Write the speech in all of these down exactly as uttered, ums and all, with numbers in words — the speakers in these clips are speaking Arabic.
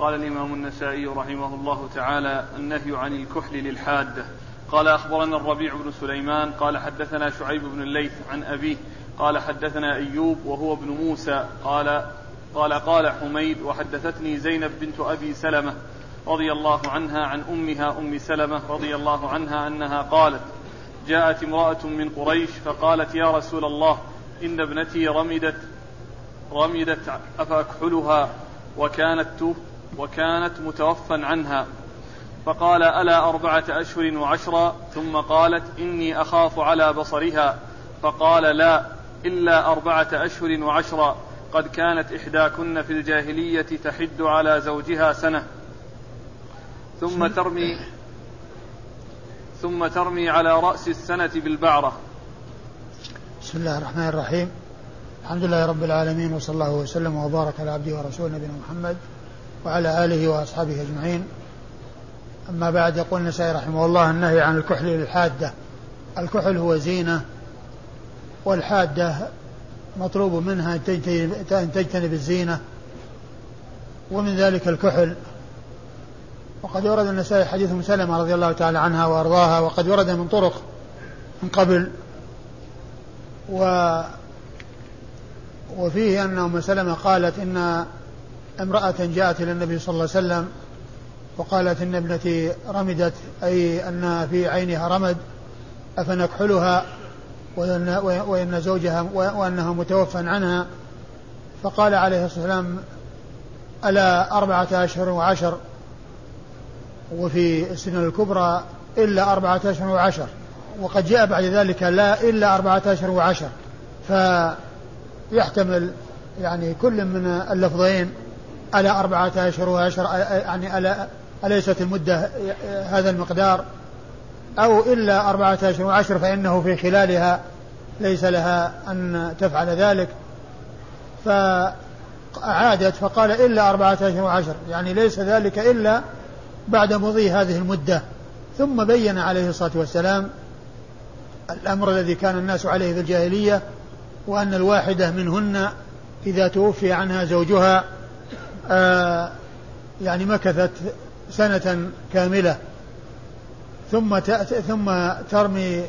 قال الإمام النسائي رحمه الله تعالى: النهي عن الكحل للحادة. قال: أخبرنا الربيع بن سليمان قال: حدثنا شعيب بن الليث عن أبيه قال: حدثنا أيوب وهو ابن موسى قال قال قال حميد: وحدثتني زينب بنت أبي سلمة رضي الله عنها عن أمها أم سلمة رضي الله عنها أنها قالت: جاءت امرأة من قريش فقالت: يا رسول الله، إن ابنتي رمدت رمدت أفأكحلها؟ وكانت وكانت متوفى عنها. فقال: ألا أربعة أشهر وعشرة؟ ثم قالت: إني أخاف على بصرها. فقال: لا، إلا أربعة أشهر وعشرة، قد كانت إحداكن في الجاهلية تحد على زوجها سنة ثم ترمي ثم ترمي على رأس السنة بالبعرة. بسم الله الرحمن الرحيم، الحمد لله رب العالمين، وصلى الله وسلم وبارك على عبده ورسوله نبينا محمد وعلى آله وأصحابه أجمعين. أما بعد، يقول النسائي رحمه الله: النهي عن الكحل للحادة. الكحل هو زينة، والحادة مطلوب منها أن تجتنب الزينة، ومن ذلك الكحل. وقد ورد النسائي حديث أم سلمة رضي الله تعالى عنها وأرضاها، وقد ورد من طرق من قبل، و وفيه أن أم سلمة قالت: إن امرأة جاءت إلى النبي صلى الله عليه وسلم وقالت: إن ابنتي رمدت، أي أن في عينها رمد، أفنكحلها؟ وأن, وأن زوجها وأنها متوفى عنها. فقال عليه الصلاة والسلام: ألا أربعة أشهر وعشر، وفي السنن الكبرى: إلا أربعة أشهر وعشر، وقد جاء بعد ذلك: لا، إلا أربعة أشهر وعشر. فيحتمل يعني كل من اللفظين. ألا أربعة أشهر وعشر يعني ألا أليست المدة هذا المقدار، أو إلا أربعة أشهر وعشر فإنه في خلالها ليس لها أن تفعل ذلك. فعادت فقال: إلا أربعة أشهر وعشر، يعني ليس ذلك إلا بعد مضي هذه المدة. ثم بين عليه الصلاة والسلام الأمر الذي كان الناس عليه في الجاهلية، وأن الواحدة منهن إذا توفي عنها زوجها آه يعني مكثت سنة كاملة، ثم ثم ترمي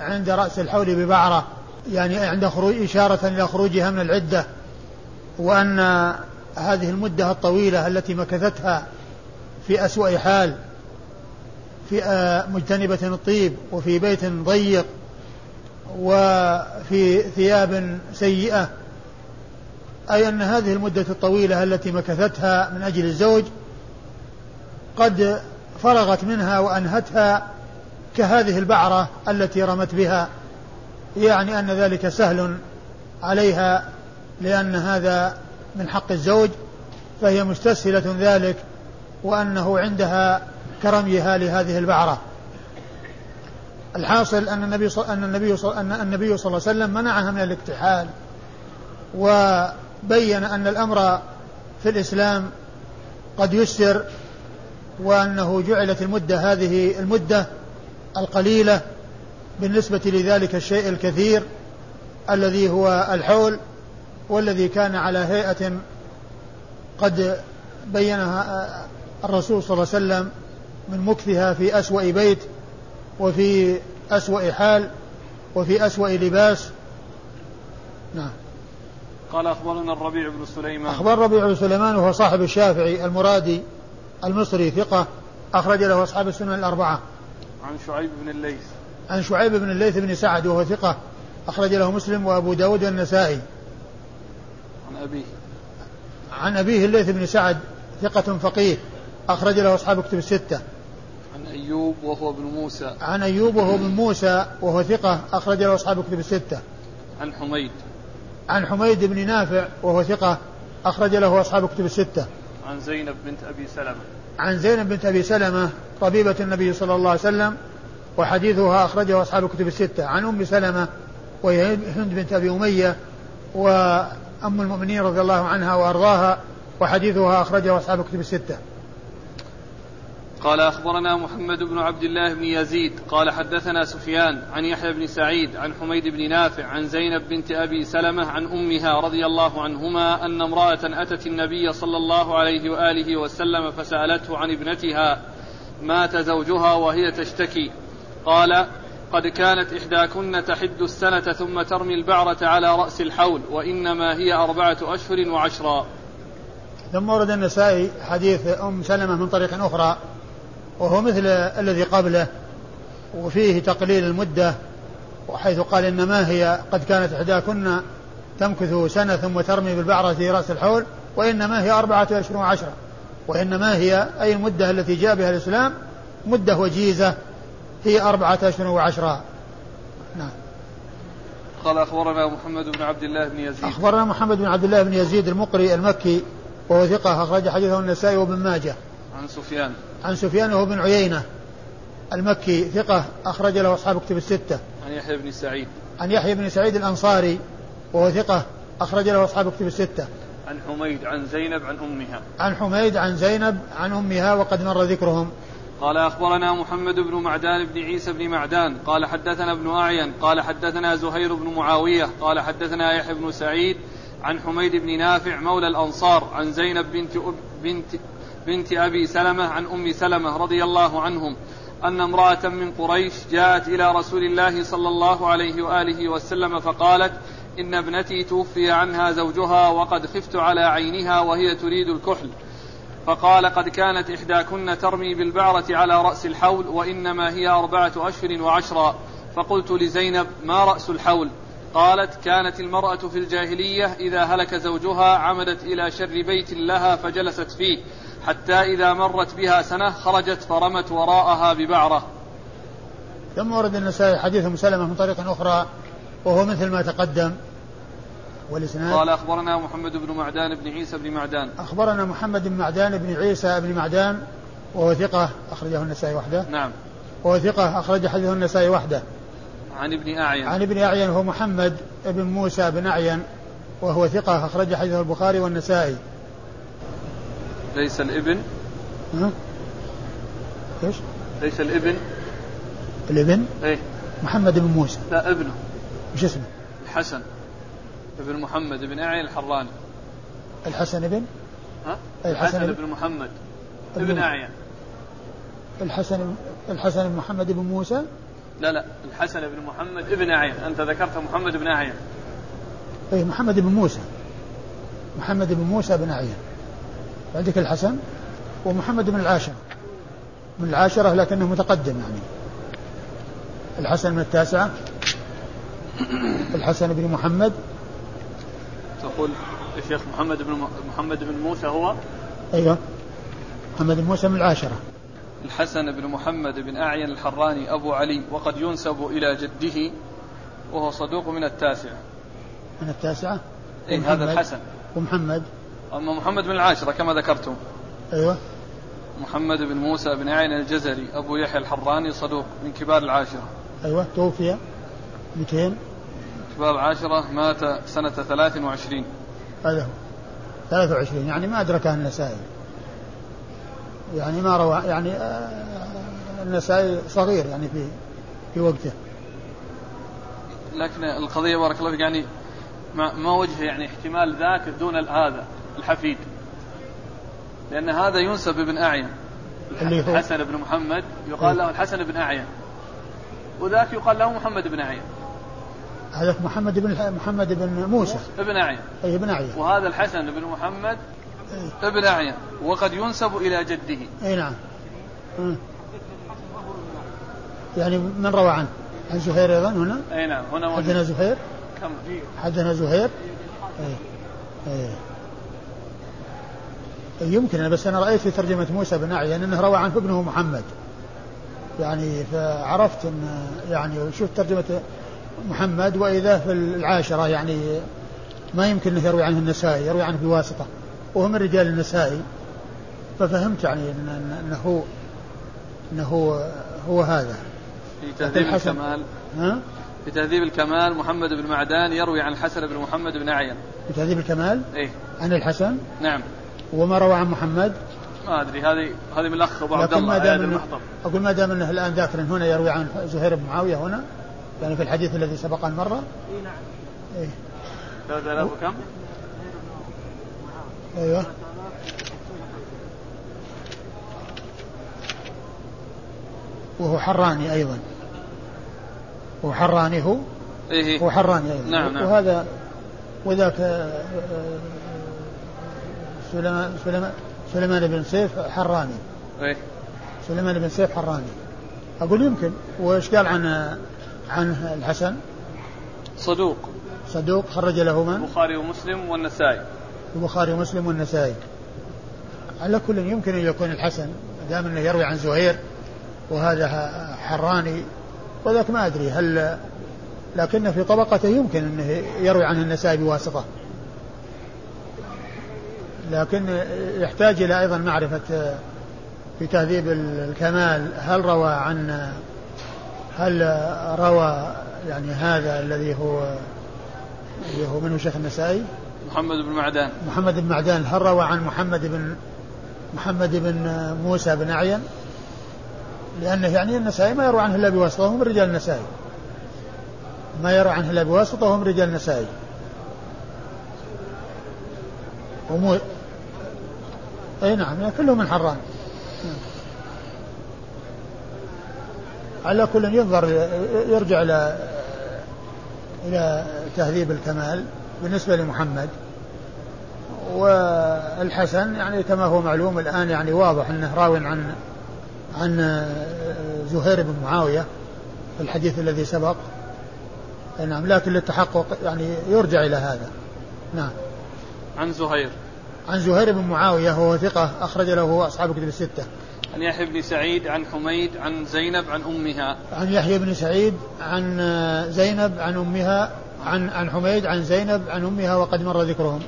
عند رأس الحول ببعرة، يعني عند خروج، إشارة إلى خروجها من العدة، وأن هذه المدة الطويلة التي مكثتها في أسوأ حال، في مجتنبة الطيب، وفي بيت ضيق، وفي ثياب سيئة، أي أن هذه المدة الطويلة التي مكثتها من أجل الزوج قد فرغت منها وأنهتها، كهذه البعرة التي رمت بها، يعني أن ذلك سهل عليها، لأن هذا من حق الزوج، فهي مستسهلة ذلك، وأنه عندها كرميها لهذه البعرة. الحاصل أن النبي صلى الله عليه وسلم منعها من الاكتحال، وبين أن الأمر في الإسلام قد يسر، وأنه جعلت المدة هذه المدة القليلة بالنسبة لذلك الشيء الكثير الذي هو الحول، والذي كان على هيئة قد بينها الرسول صلى الله عليه وسلم من مكثها في أسوأ بيت، وفي أسوأ حال، وفي أسوأ لباس. نعم. قال: أخبرنا الربيع بن سليمان. أخبر الربيع بن سليمان وهو صاحب الشافعي المرادي المصري، ثقة، أخرج له أصحاب السنن الأربعة. عن شعيب بن الليث. عن شعيب بن الليث بن سعد وهو ثقة، أخرج له مسلم وأبو داود والنسائي. عن أبيه. عن أبيه الليث بن سعد، ثقة فقيه، أخرج له أصحاب كتب الستة. عن أيوب وهو ابن موسى. عن أيوب وهو ابن موسى وهو ثقة، أخرج له أصحاب كتب الستة. عن حميد. عن حميد بن نافع وهو ثقة، أخرج له أصحاب كتب الستة. عن زينب بنت أبي سلمة. عن زينب بنت أبي سلمة طبيبة النبي صلى الله عليه وسلم، وحديثها أخرجه أصحاب كتب الستة. عن أم سلمة وهي هند بنت أبي أمية وأم المؤمنين رضي الله عنها وأرضاها، وحديثها أخرجه أصحاب كتب الستة. قال أخبرنا محمد بن عبد الله بن يزيد قال حدثنا سفيان عن يحيى بن سعيد عن حميد بن نافع عن زينب بنت أبي سلمة عن أمها رضي الله عنهما أن امرأة أتت النبي صلى الله عليه وآله وسلم فسألته عن ابنتها مات زوجها وهي تشتكي قال قد كانت إحداكن تحد السنة ثم ترمي البعرة على رأس الحول وإنما هي أربعة أشهر وعشرا. ثم ورد النسائي حديث أم سلمة من طريق أخرى وهو مثل الذي قبله وفيه تقليل المدة وحيث قال إنما هي قد كانت إحداكن تمكث سنة ثم ترمي بالبعرة في رأس الحول وإنما هي أربعة أشهر وعشرة وإنما هي أي المدة التي جاء بها الإسلام مدة وجيزة هي أربعة أشهر وعشرة. نعم. قال أخبرنا محمد بن عبد الله بن يزيد أخبرنا محمد بن عبد الله بن يزيد المقري المكي وهو ثقة أخرج حديثه النسائي وابن ماجه. عن سفيان عن سفيان وهو بن عيينة المكي ثقة أخرج له أصحاب كتب الستة. عن يحيى بن سعيد عن يحيى بن سعيد الأنصاري وهو ثقة أخرج له أصحاب كتب الستة. عن حميد عن زينب عن أمها عن حميد عن زينب عن أمها وقد مر ذكرهم. قال أخبرنا محمد بن معدان بن عيسى بن معدان قال حدثنا ابن أعين قال حدثنا زهير بن معاوية قال حدثنا يحيى بن سعيد عن حميد بن نافع مولى الأنصار عن زينب بنت أب بنت بنت أبي سلمة عن أم سلمة رضي الله عنهم أن امرأة من قريش جاءت إلى رسول الله صلى الله عليه وآله وسلم فقالت إن ابنتي توفي عنها زوجها وقد خفت على عينها وهي تريد الكحل فقال قد كانت إحداكن ترمي بالبعرة على رأس الحول وإنما هي أربعة أشهر وعشرة فقلت لزينب ما رأس الحول؟ قالت كانت المرأة في الجاهلية إذا هلك زوجها عمدت إلى شر بيت لها فجلست فيه حتى إذا مرت بها سنة خرجت فرمت وراءها ببعرة. ثم ورد النسائي حديث أم سلمة من طريق أخرى وهو مثل ما تقدم والإسناد. قال أخبرنا محمد بن معدان بن عيسى بن معدان أخبرنا محمد بن معدان بن عيسى بن معدان وهو ثقة أخرجه النسائي وحده. نعم وهو ثقة أخرج حديثه النسائي وحده. عن ابن أعين عن ابن أعين هو محمد بن موسى بن أعين وهو ثقة أخرج حديثه البخاري والنسائي. ليس الابن ها؟ إيش؟ ليس الابن الابن إيه؟ محمد بن موسى لا ابنه مش اسمه الحسن ابن محمد بن أعين الحراني الحسن ابن ها؟ الحسن, الحسن بن محمد ابن أعين الحسن الحسن بن محمد بن موسى لا لا الحسن بن محمد ابن أعين أنت ذكرت محمد بن أعين إيه محمد بن موسى محمد بن موسى بن أعين عندك الحسن ومحمد بن العاشرة من العاشرة لكنه متقدم يعني الحسن من التاسعة الحسن بن محمد تقول الشيخ محمد بن محمد بن موسى هو أيوة محمد بن موسى من العاشرة الحسن بن محمد بن أعين الحراني أبو علي وقد ينسب إلى جده وهو صدوق من التاسعة من التاسعة إيه هذا الحسن ومحمد أما محمد بن العاشرة كما ذكرتم أيوة محمد بن موسى بن أعين الجزري أبو يحيى الحراني صدوق من كبار العاشرة أيوة توفي مئتين كبار العاشرة مات سنة ثلاث وعشرين هذا هو ثلاث وعشرين يعني ما أدركها النسائي يعني ما روى يعني النسائي صغير يعني في في وقته لكن القضية بارك الله فيك يعني ما ما وجه يعني احتمال ذاك دون هذا الحفيد لأن هذا ينسب ابن أعين الحسن بن محمد يقال له الحسن بن أعين وذاك يقال له محمد بن أعين هذاك محمد بن محمد بن موسى ابن أعين أي ابن أعين وهذا الحسن بن محمد أي. ابن أعين وقد ينسب إلى جده أي نعم م. يعني من روى عنه عن زهير أيضا هنا أي نعم هنا حدثنا زهير كم حدثنا زهير أي. أي. يمكن أنا بس أنا رأيت في ترجمة موسى بن أعين أنه روى عنه ابنه محمد يعني فعرفت أن يعني شوف ترجمة محمد وإذا في العاشرة يعني ما يمكن أن يروي عنه النسائي يروي عنه بواسطة وهم من رجال النسائي ففهمت يعني أنه أنه هو هذا في تهذيب الكمال ها؟ في تهذيب الكمال محمد بن معدان يروي عن الحسن بن محمد بن أعين في تهذيب الكمال إيه؟ عن الحسن نعم وما روى عن محمد ما أدري هذه هذه ملخ أبو عبد الله هذا المحطم. أقول ما دام أنه الآن ذاكر هنا يروي عن زهير بن معاوية هنا يعني في الحديث الذي سبق أن مر. إيه نعم. إيه. ثلاثة آلاف وكم؟ أيوه. وهو حراني أيضا. هو حراني هو. إيه. هو حراني أيضا. نعم نعم. وهذا وذاك سليمان سليمان سليمان بن سيف حراني. إيه. سليمان بن سيف حراني. أقول يمكن. وإيش قال عن عن الحسن؟ صدوق. صدوق خرج له من؟ البخاري ومسلم والنسائي. البخاري ومسلم والنسائي. على كل يمكن أن يكون الحسن دام أنه يروي عن زهير وهذا حراني وذاك ما أدري هل لكن في طبقته يمكن أنه يروي عن النسائي بواسطة لكن يحتاج إلى أيضا معرفة في تهذيب الكمال هل روى عن هل روى يعني هذا الذي هو اللي هو منه شيخ النسائي محمد بن معدان محمد بن معدان هل روى عن محمد بن محمد بن موسى بن أعين لأنه يعني النسائي ما يروى عنه إلا بواسطة هم رجال النسائي ما يروى عنه إلا بواسطة هم رجال النسائي ومو أي نعم كلهم من حران على كل ينظر يرجع إلى إلى تهذيب الكمال بالنسبة لمحمد والحسن يعني كما هو معلوم الآن يعني واضح أنه راوٍ عن عن زهير بن معاوية في الحديث الذي سبق نعم لكن للتحقق يعني يرجع إلى هذا نعم عن زهير عن زهير بن معاوية هو ثقة أخرج له أصحاب الكتب الستة عن يحيى بن سعيد عن حميد عن زينب عن أمها عن يحيى بن سعيد عن زينب عن أمها عن عن حميد عن زينب عن أمها وقد مر ذكرهم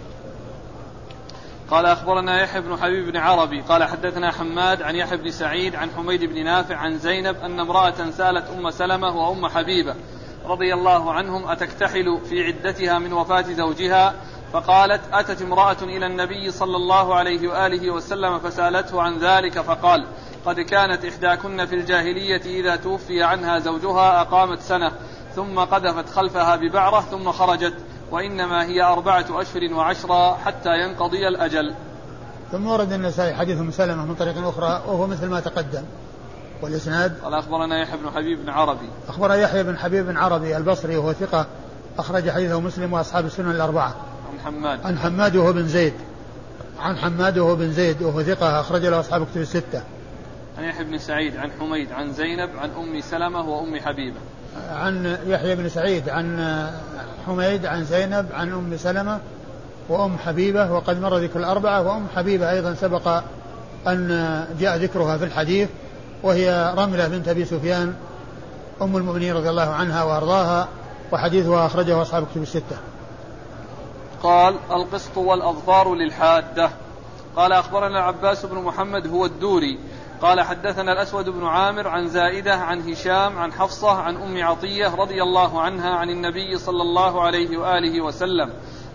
قال أخبرنا يحيى بن حبيب بن عربي قال حدثنا حماد عن يحيى بن سعيد عن حميد بن نافع عن زينب أن امرأة سالت أم سلمة وأم حبيبة رضي الله عنهم أتكتحل في عدتها من وفاة زوجها فقالت أتت امرأة إلى النبي صلى الله عليه وآله وسلم فسالته عن ذلك فقال قد كانت إحداكن في الجاهلية إذا توفي عنها زوجها أقامت سنة ثم قذفت خلفها ببعرة ثم خرجت وإنما هي أربعة أشهر وعشرة حتى ينقضي الأجل. ثم ورد النسائي حديث أم سلمة من طريق أخرى وهو مثل ما تقدم والإسناد قال أخبرنا يحيى بن حبيب بن عربي أخبرنا يحيى بن حبيب بن عربي البصري وهو ثقة أخرج حديثه مسلم وأصحاب السنن الأربعة عن حماد عن حماد وهو بن زيد عن حماد وهو بن زيد وهو ثقة أخرج له أصحاب كتب الستة عن يحيى بن سعيد عن حميد عن زينب عن أم سلمة وأم حبيبة عن يحيى بن سعيد عن حميد عن زينب عن أم سلمة وأم حبيبة وقد مر ذكر الأربعة وأم حبيبة أيضا سبق أن جاء ذكرها في الحديث وهي رملة بنت أبي سفيان أم المؤمنين رضي الله عنها وأرضاها وحديثها أخرجه أصحاب كتب الستة. قال القسط والأظفار للحادة قال أخبرنا العباس بن محمد هو الدوري قال حدثنا الأسود بن عامر عن زائدة عن هشام عن حفصة عن أم عطية رضي الله عنها عن النبي صلى الله عليه وآله وسلم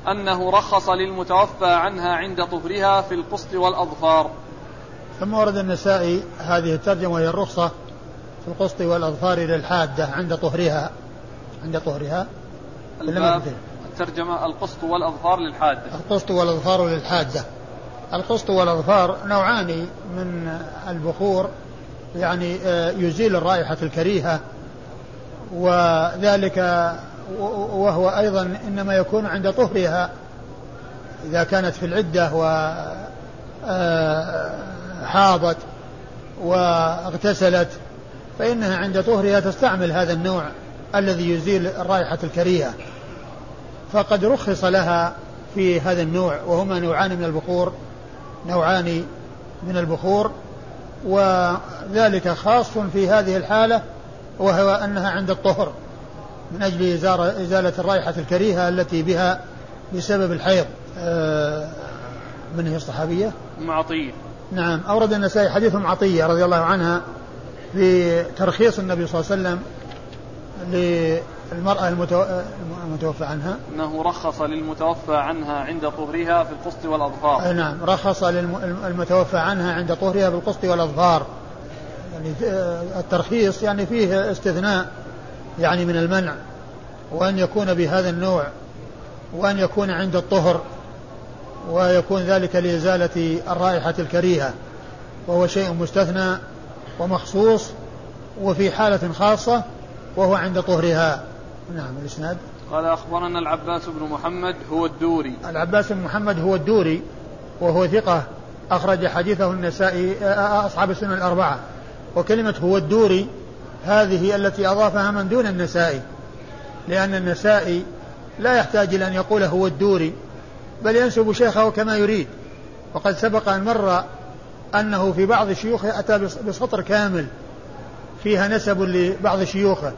أنه رخص للمتوفى عنها عند طهرها في القسط والأظفار. ثم ورد النسائي هذه الترجمة وهي الرخصة في القسط والأظفار للحادة عند طهرها عند طهرها الترجمة القسط والأظفار للحادة القسط والأظفار للحادة القسط والأظفار نوعان من البخور يعني يزيل الرائحة الكريهة وذلك وهو أيضا إنما يكون عند طهرها إذا كانت في العدة وحاضت واغتسلت فإنها عند طهرها تستعمل هذا النوع الذي يزيل الرائحة الكريهة فقد رخص لها في هذا النوع وهما نوعان من البخور نوعان من البخور وذلك خاص في هذه الحالة وهو أنها عند الطهر من أجل إزالة الرائحة الكريهة التي بها بسبب الحيض. من هي الصحابية؟ أم عطية. نعم أورد النسائي حديث أم عطية رضي الله عنها في ترخيص النبي صلى الله عليه وسلم المرأة المتوفى عنها أنه رخص للمتوفى عنها عند طهرها في القسط والأظفار. أي نعم، رخص للمتوفى عنها عند طهرها في القسط والأظفار، يعني الترخيص يعني فيه استثناء يعني من المنع، وأن يكون بهذا النوع، وأن يكون عند الطهر، ويكون ذلك لإزالة الرائحة الكريهة، وهو شيء مستثنى ومخصوص وفي حالة خاصة وهو عند طهرها. نعم. الإسناد قال أخبرنا العباس بن محمد هو الدوري. العباس بن محمد هو الدوري وهو ثقة أخرج حديثه النسائي أصحاب السنن الأربعة. وكلمة هو الدوري هذه التي أضافها من دون النسائي، لأن النسائي لا يحتاج إلى أن يقول هو الدوري، بل ينسب شيخه كما يريد. وقد سبق أن مر أنه في بعض شيوخه أتى بسطر كامل فيها نسب لبعض شيوخه،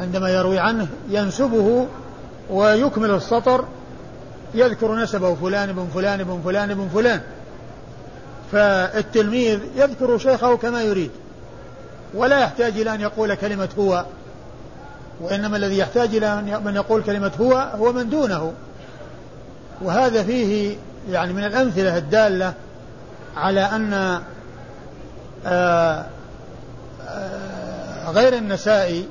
عندما يروي عنه ينسبه ويكمل السطر، يذكر نسبه فلان بن فلان بن فلان بن فلان، فالتلميذ يذكر شيخه كما يريد، ولا يحتاج إلى أن يقول كلمة هو، وإنما الذي يحتاج إلى من يقول كلمة هو هو من دونه. وهذا فيه يعني من الأمثلة الدالة على أن آآ آآ غير النسائي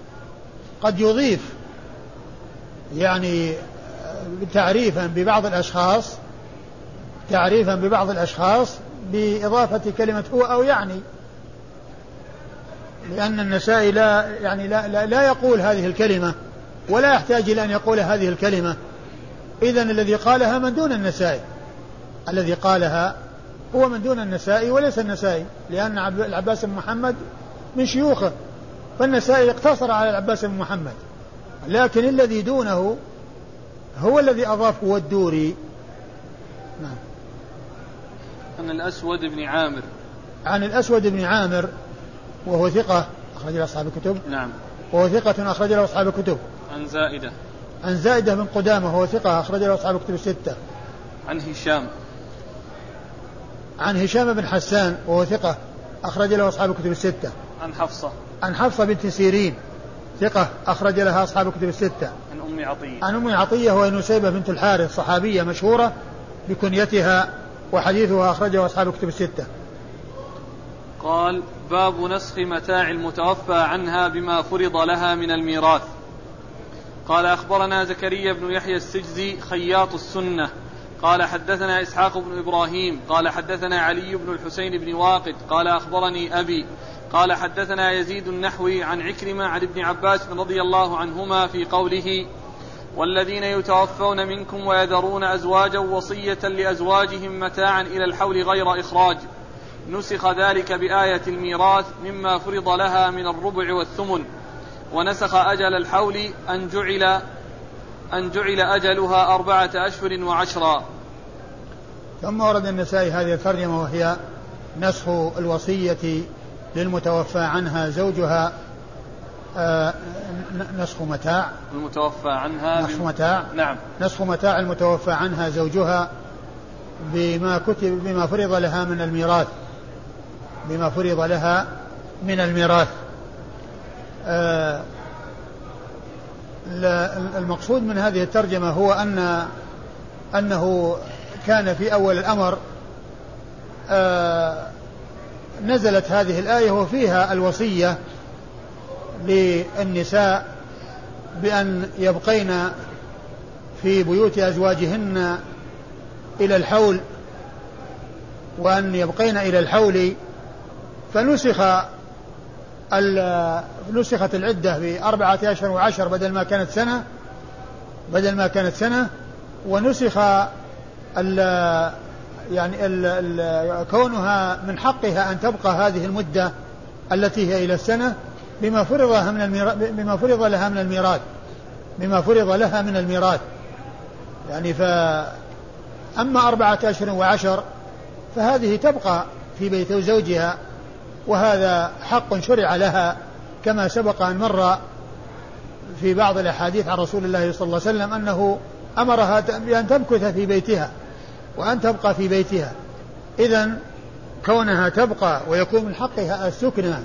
قد يضيف يعني تعريفا ببعض الأشخاص تعريفا ببعض الأشخاص بإضافة كلمة هو أو يعني، لأن النسائي لا يعني لا, لا, لا يقول هذه الكلمة ولا يحتاج إلى أن يقول هذه الكلمة. إذن الذي قالها من دون النسائي، الذي قالها هو من دون النسائي وليس النسائي، لأن العباس بن محمد من شيوخه، فالنسائي اقتصر على العباس بن محمد، لكن الذي دونه هو الذي أضاف هو الدوري. نعم. عن الأسود بن عامر. عن الأسود بن عامر وهو ثقة أخرج له أصحاب الكتب. نعم. وهو ثقة أخرج له أصحاب الكتب. عن زائدة. عن زائدة بن قدامة وهو ثقة أخرج له أصحاب الكتب الستة. عن هشام. عن هشام بن حسان وهو ثقة أخرج له أصحاب الكتب الستة. عن حفصة. عن حفصة بنت سيرين ثقة أخرج لها أصحاب الكتب الستة. عن أم عطية. عن أم عطية وهي نسيبة بنت الحارث صحابية مشهورة بكنيتها، وحديثها أخرجه أصحاب الكتب الستة. قال باب نسخ متاع المتوفى عنها بما فرض لها من الميراث. قال أخبرنا زكريا بن يحيى السجزي خياط السنة قال حدثنا إسحاق بن إبراهيم قال حدثنا علي بن الحسين بن واقد قال أخبرني أبي قال حدثنا يزيد النحوي عن عكرمة عن ابن عباس رضي الله عنهما في قوله والذين يتوفون منكم ويذرون أزواجا وصية لأزواجهم متاعا إلى الحول غير إخراج، نسخ ذلك بآية الميراث مما فرض لها من الربع والثمن، ونسخ أجل الحول أن جعل أن جعل أجلها أربعة أشهر وعشرة. ثم ورد النسائي هذه الترجمة وهي نسخ الوصية للمتوفى عنها زوجها آه نسخ متاع المتوفى عنها نسخ متاع نعم نسخ متاع المتوفى عنها زوجها بما كتب بما فرض لها من الميراث بما فرض لها من الميراث. آه المقصود من هذه الترجمة هو أن أنه كان في أول الأمر آه نزلت هذه الآية وفيها الوصية للنساء بأن يبقين في بيوت أزواجهن إلى الحول، وأن يبقين إلى الحول، فنسخ نسخت العدة بأربعة أشهر وعشر بدل ما كانت سنة بدل ما كانت سنة ونسخ ال يعني ال ال كونها من حقها أن تبقى هذه المدة التي هي إلى السنة بما فرض لها من الميراث بما فرض لها من الميراث بما فرض لها من الميراث يعني فأما أربعة أشهر وعشر فهذه تبقى في بيت زوجها، وهذا حق شرع لها كما سبق أن مر في بعض الأحاديث عن رسول الله صلى الله عليه وسلم أنه أمرها بأن تمكث في بيتها وأن تبقى في بيتها. إذن كونها تبقى ويكون من حقها السكنة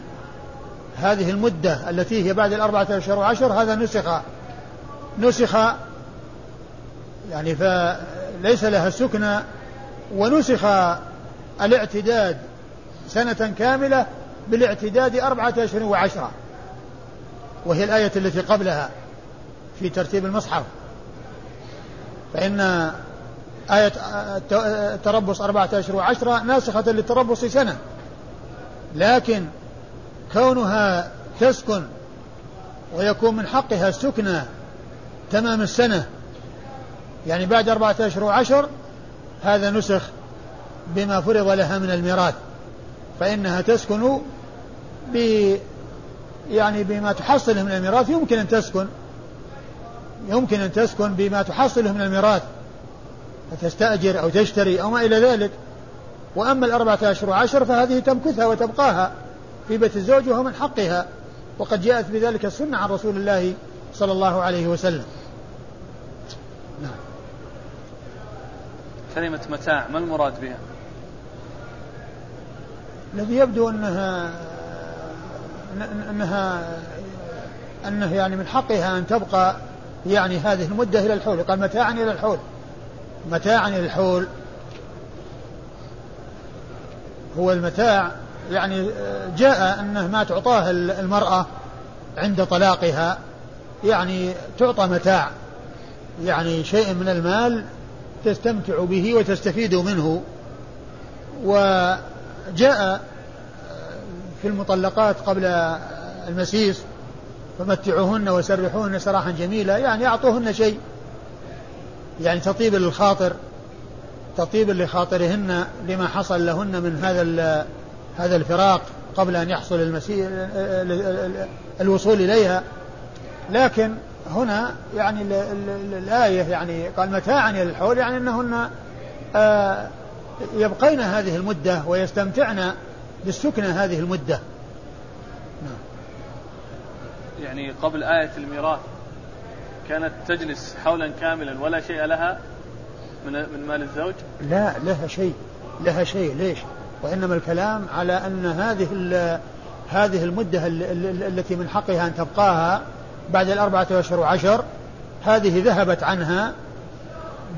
هذه المدة التي هي بعد الأربعة أشهر وعشر هذا نسخ نسخ يعني فليس لها السكنى، ونسخ الاعتداد سنة كاملة بالاعتداد أربعة أشهر وعشرة، وهي الآية التي قبلها في ترتيب المصحف. فإن آية التربص أربعة أشهر وعشرة ناسخة للتربص سنة، لكن كونها تسكن ويكون من حقها السكنى تمام السنة يعني بعد أربعة أشهر وعشر هذا نسخ بما فرض لها من الميراث، فإنها تسكن ب يعني بما تحصله من الميراث، يمكن أن تسكن يمكن أن تسكن بما تحصله من الميراث، فتستأجر أو تشتري أو ما إلى ذلك. وأما الأربعة أشهر وعشر فهذه تمكثها وتبقاها في بيت الزوج وهو من حقها، وقد جاءت بذلك السنة عن رسول الله صلى الله عليه وسلم. نعم. كلمة متاع ما المراد بها؟ الذي يبدو أنها أنها أنه يعني من حقها أن تبقى يعني هذه المدة إلى الحول، قال متاعا إلى الحول، متاعا إلى الحول هو المتاع يعني جاء أنه ما تعطاه المرأة عند طلاقها، يعني تعطى متاع يعني شيء من المال تستمتع به وتستفيد منه. وجاء في المطلقات قبل المسيس فمتعوهن وسرحوهن سراحا جميلا، يعني يعطوهن شيء يعني تطيب للخاطر، تطيب لخاطرهن لما حصل لهن من هذا هذا الفراق قبل أن يحصل المسيس الوصول إليها. لكن هنا يعني ال ال الآية يعني قال متاعا إلى الحول، يعني أنهن آه يبقين هذه المدة ويستمتعن بالسكنى هذه المدة. يعني قبل آية الميراث كانت تجلس حولا كاملا ولا شيء لها من من مال الزوج؟ لا، لها شيء، لها شيء. ليش؟ وإنما الكلام على أن هذه هذه المدة التي من حقها أن تبقاها بعد الأربعة أشهر وعشر هذه ذهبت عنها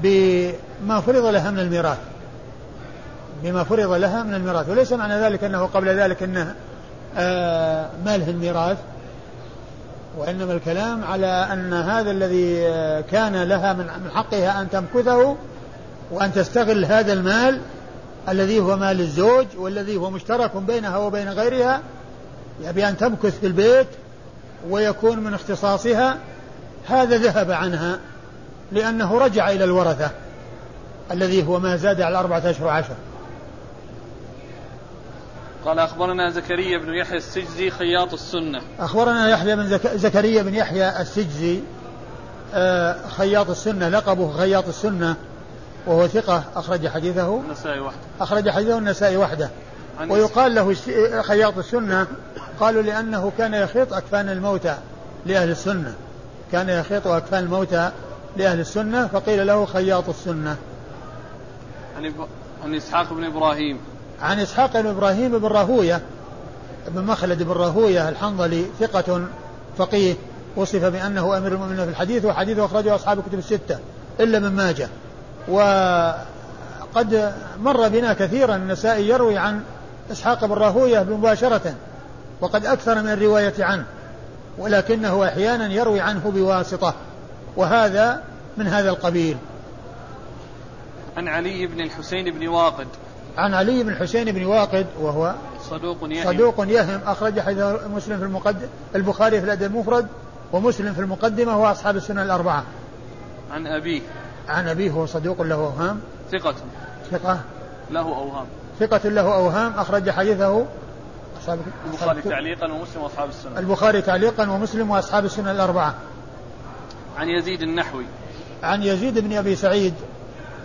بما فرض لها من الميراث، بما فرض لها من الميراث، وليس معنى ذلك أنه قبل ذلك أنه آه ماله الميراث، وإنما الكلام على أن هذا الذي كان لها من حقها أن تمكثه وأن تستغل هذا المال الذي هو مال الزوج والذي هو مشترك بينها وبين غيرها، يبي أن تمكث في البيت ويكون من اختصاصها، هذا ذهب عنها لأنه رجع إلى الورثة الذي هو ما زاد على أربعة أشهر وعشر. قال أخبرنا زكريا بن يحيى السجزي خياط السنة. أخبرنا يحيى بن زك... زكريا بن يحيى السجزي آه خياط السنة، لقبه خياط السنة، وهو ثقة، أخرج حديثه النسائي وحده. أخرج حديثه النسائي وحده. ويقال له خياط السنة، قالوا لأنه كان يخيط أكفان الموتى لأهل السنة، كان يخيط أكفان الموتى لأهل السنة فقيل له خياط السنة. عن إسحاق بن إبراهيم. عن إسحاق بن إبراهيم بن راهوية بن مخلد بن راهوية الحنظلي، ثقة فقيه، وصف بأنه أمير المؤمنين في الحديث، وحديثه أخرجه أصحاب الكتب الستة إلا من ماجه. وقد مر بنا كثيرا النسائي يروي عن إسحاق بن راهوية مباشرة، وقد أكثر من الرواية عنه، ولكنه أحيانا يروي عنه بواسطة، وهذا من هذا القبيل. عن علي بن الحسين بن واقد. عن علي بن الحسين بن واقد، وهو صدوق يهم, صدوق يهم أخرج حديثه مسلم في المقدمة، البخاري في الأدب المفرد، ومسلم في المقدمة، وأصحاب السنة الأربعة. عن أبيه. عن أبيه، هو صدوق له أوهام، ثقة ثقة له أوهام ثقة له أوهام أخرج حديثه أصحاب البخاري تعليقا ومسلم وأصحاب السنة البخاري تعليقا ومسلم وأصحاب السنة الأربعة. عن يزيد النحوي. عن يزيد بن أبي سعيد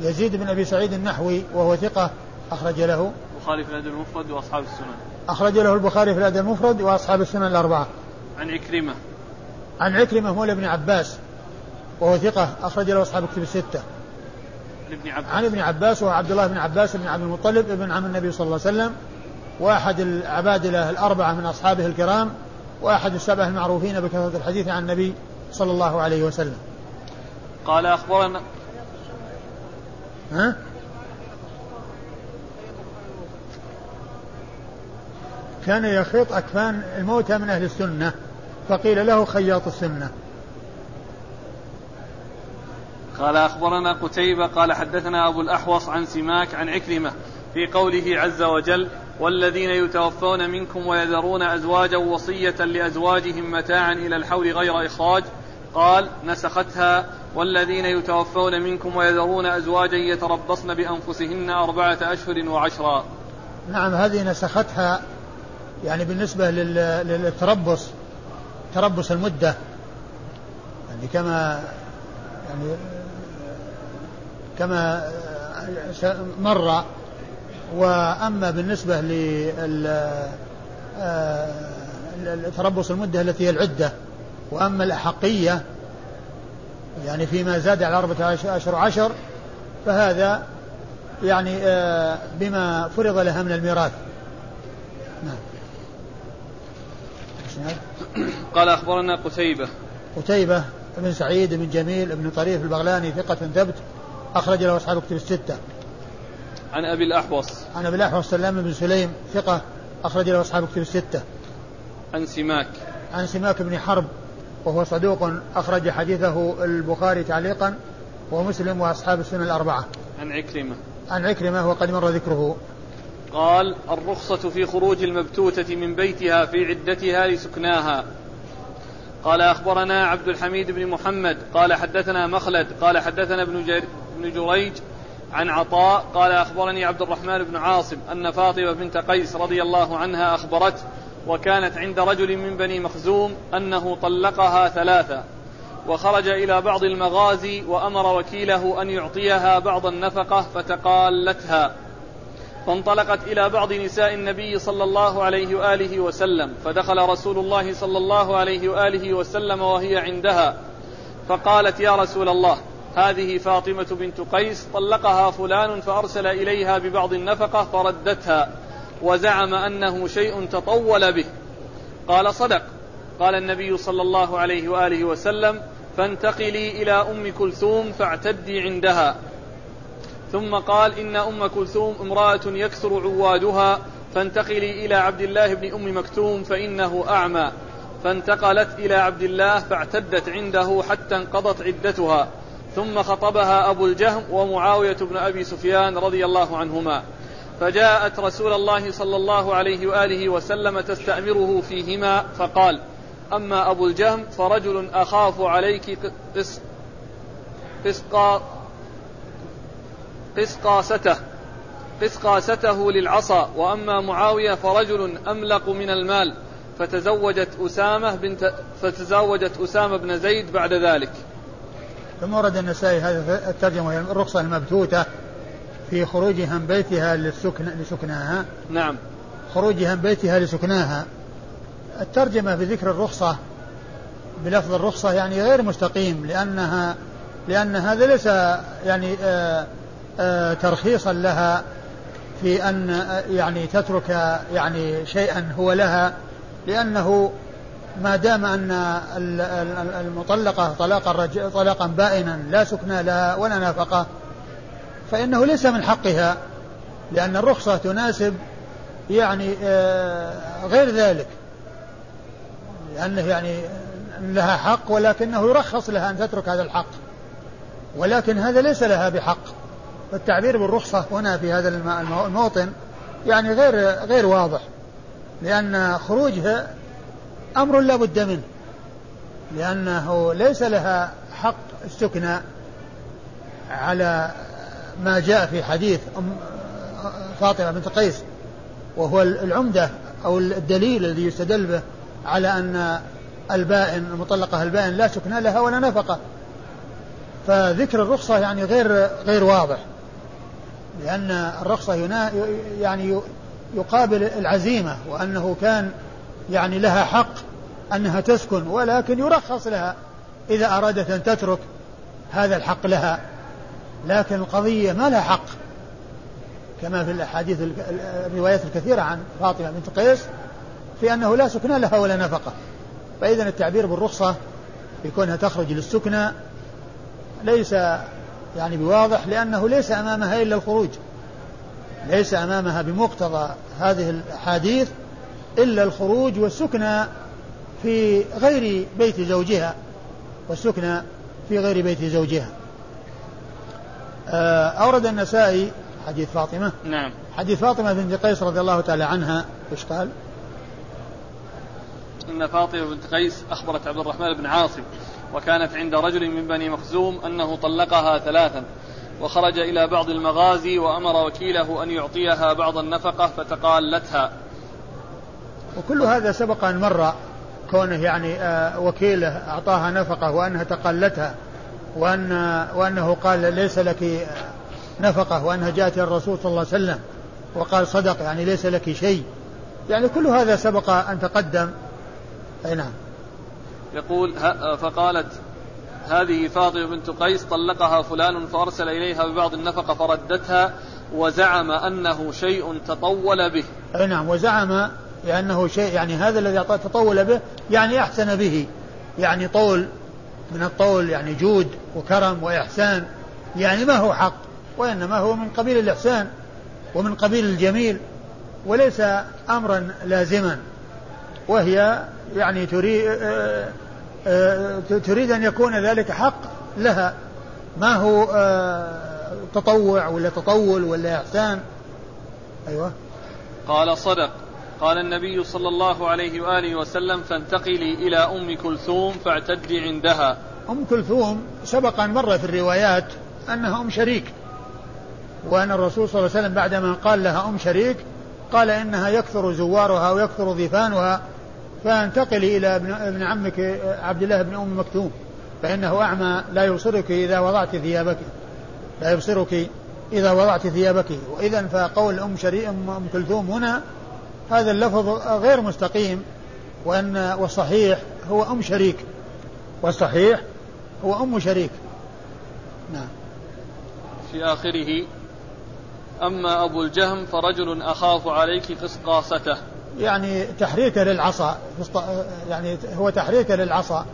يزيد بن أبي سعيد النحوي، وهو ثقة، أخرج له البخاري في الأدب المفرد وأصحاب السنن أخرج له البخاري في الأدب المفرد وأصحاب السنن الأربعة. عن عكرمة. عن عكرمة مولى ابن عباس، وهو ثقة، أخرج له أصحاب الكتب الستة. عن ابن عباس، وهو عبد الله بن عباس بن عبد المطلب ابن عم النبي صلى الله عليه وسلم، واحد العبادلة الأربعة من أصحابه الكرام، وأحد السبعة المعروفين بكثرة الحديث عن النبي صلى الله عليه وسلم. قال أخبرنا ها؟ كان يخيط أكفان الموتى من أهل السنة فقيل له خياط السنة. قال أخبرنا قتيبة قال حدثنا أبو الأحوص عن سماك عن عكرمة في قوله عز وجل والذين يتوفون منكم ويذرون أزواجا وصية لأزواجهم متاعا إلى الحول غير إخراج قال نسختها والذين يتوفون منكم ويذرون أزواجا يتربصن بأنفسهن أربعة أشهر وعشرا. نعم هذه نسختها يعني بالنسبة للتربص تربص المدة يعني كما يعني كما مر. وأما بالنسبة لتربص المدة التي هي العدة. وأما الأحقية يعني فيما زاد على أربعة أشهر وعشر فهذا يعني بما فرض لها من الميراث. قال أخبرنا قتيبة قتيبة بن سعيد بن جميل بن طريف البغلاني ثقة ثبت أخرج له أصحاب كتب الستة. عن أبي الأحوص عن أبي الأحوص سلام بن سليم ثقة أخرج له أصحاب كتب الستة. عن سماك عن سماك بن حرب وهو صدوق أخرج حديثه البخاري تعليقا ومسلم وأصحاب السنة الأربعة. عن عكرمة عن عكرمة وقد مر ذكره. قال الرخصة في خروج المبتوتة من بيتها في عدتها لسكناها. قال أخبرنا عبد الحميد بن محمد قال حدثنا مخلد قال حدثنا ابن جريج عن عطاء قال أخبرني عبد الرحمن بن عاصم أن فاطمة بنت قيس رضي الله عنها أخبرت وكانت عند رجل من بني مخزوم أنه طلقها ثلاثة وخرج إلى بعض المغازي وأمر وكيله أن يعطيها بعض النفقة فتقالتها فانطلقت إلى بعض نساء النبي صلى الله عليه وآله وسلم فدخل رسول الله صلى الله عليه وآله وسلم وهي عندها فقالت يا رسول الله هذه فاطمة بنت قيس طلقها فلان فأرسل إليها ببعض النفقة فردتها وزعم أنه شيء تطول به. قال صدق. قال النبي صلى الله عليه وآله وسلم فانتقلي إلى أم كلثوم فاعتدي عندها. ثم قال إن أم كلثوم امرأة يكثر عوادها فانتقلي إلى عبد الله بن أم مكتوم فإنه أعمى. فانتقلت إلى عبد الله فاعتدت عنده حتى انقضت عدتها. ثم خطبها أبو الجهم ومعاوية بن أبي سفيان رضي الله عنهما فجاءت رسول الله صلى الله عليه وآله وسلم تستأمره فيهما فقال أما أبو الجهم فرجل أخاف عليك قس قسقا قسقاسته قسقاسته للعصا وأما معاوية فرجل أملق من المال فتزوجت أسامة بنت فتزوجت أسامة بن زيد بعد ذلك. ثم ورد النسائي هذا الترجمة الرخصة المبتوتة في خروجها من بيتها للسكن لسكناها. نعم خروجها من بيتها لسكناها الترجمة بذكر الرخصة بلفظ الرخصة يعني غير مستقيم لأنها لأن هذا ليس يعني آآ آآ ترخيصا لها في أن يعني تترك يعني شيئا هو لها لأنه ما دام أن المطلقة طلاقا طلاقا بائنا لا سكنى لها ولا نافقة فإنه ليس من حقها لأن الرخصة تناسب يعني غير ذلك لأنه يعني لها حق ولكنه يرخص لها أن تترك هذا الحق ولكن هذا ليس لها بحق. فالتعبير بالرخصة هنا في هذا الموطن يعني غير غير واضح لأن خروجها أمر لا بد منه لأنه ليس لها حق استكناء على ما جاء في حديث فاطمة بنت قيس وهو العمدة أو الدليل الذي يستدل به على أن البائن المطلقة البائن لا سكنى لها ولا نفقة. فذكر الرخصة يعني غير غير واضح لأن الرخصة هنا يعني يقابل العزيمة وأنه كان يعني لها حق أنها تسكن ولكن يرخص لها إذا أرادت أن تترك هذا الحق لها لكن القضية ما لها حق كما في الأحاديث الروايات الكثيرة عن فاطمة بنت قيس في أنه لا سكنى لها ولا نفقة. فإذا التعبير بالرخصة يكونها تخرج للسكنى ليس يعني بواضح، لأنه ليس أمامها إلا الخروج، ليس أمامها بمقتضى هذه الحديث إلا الخروج والسكنى في غير بيت زوجها، والسكنى في غير بيت زوجها. أورد النسائي حديث فاطمة، نعم، حديث فاطمة بنت قيس رضي الله تعالى عنها. إيش قال؟ إن فاطمة بنت قيس أخبرت عبد الرحمن بن عاصم وكانت عند رجل من بني مخزوم أنه طلقها ثلاثا، وخرج إلى بعض المغازي وأمر وكيله أن يعطيها بعض النفقة فتقالتها. وكل هذا سبق أن مر، كونه يعني وكيله أعطاها نفقة وأنها تقلتها، وأن وأنه قال ليس لك نفقة، وأنها جاءت الرسول صلى الله عليه وسلم وقال صدق، يعني ليس لك شيء، يعني كل هذا سبق أن تقدم. أي نعم. يقول فقالت هذه فاطمة بنت قيس طلقها فلان فأرسل إليها ببعض النفقة فردتها، وزعم أنه شيء تطول به. أي نعم، وزعم لأنه شيء، يعني هذا الذي أعطاه تطول به، يعني أحسن به، يعني طول من الطول، يعني جود وكرم وإحسان، يعني ما هو حق، وإنما هو من قبيل الإحسان ومن قبيل الجميل، وليس أمرا لازما. وهي يعني تريد, تريد أن يكون ذلك حق لها، ما هو تطوع ولا تطول ولا إحسان. أيوة. قال صدق. قال النبي صلى الله عليه وآله وسلم فانتقلي إلى أم كلثوم فاعتدي عندها. أم كلثوم سبقا مرة في الروايات أنها أم شريك، وأن الرسول صلى الله عليه وسلم بعدما قال لها أم شريك قال إنها يكثر زوارها ويكثر ضيفانها، فانتقلي إلى ابن عمك عبد الله بن أم مكتوم فإنه أعمى لا يبصرك إذا وضعت ثيابك، لا يبصرك إذا وضعت ثيابك. وإذن فقول أم شريك أم كلثوم هنا هذا اللفظ غير مستقيم، وأن والصحيح هو أم شريك، والصحيح هو أم شريك. نعم. في آخره أما أبو الجهم فرجل أخاف عليك فسقاسته، يعني تحريك للعصا، يعني هو تحريك للعصا،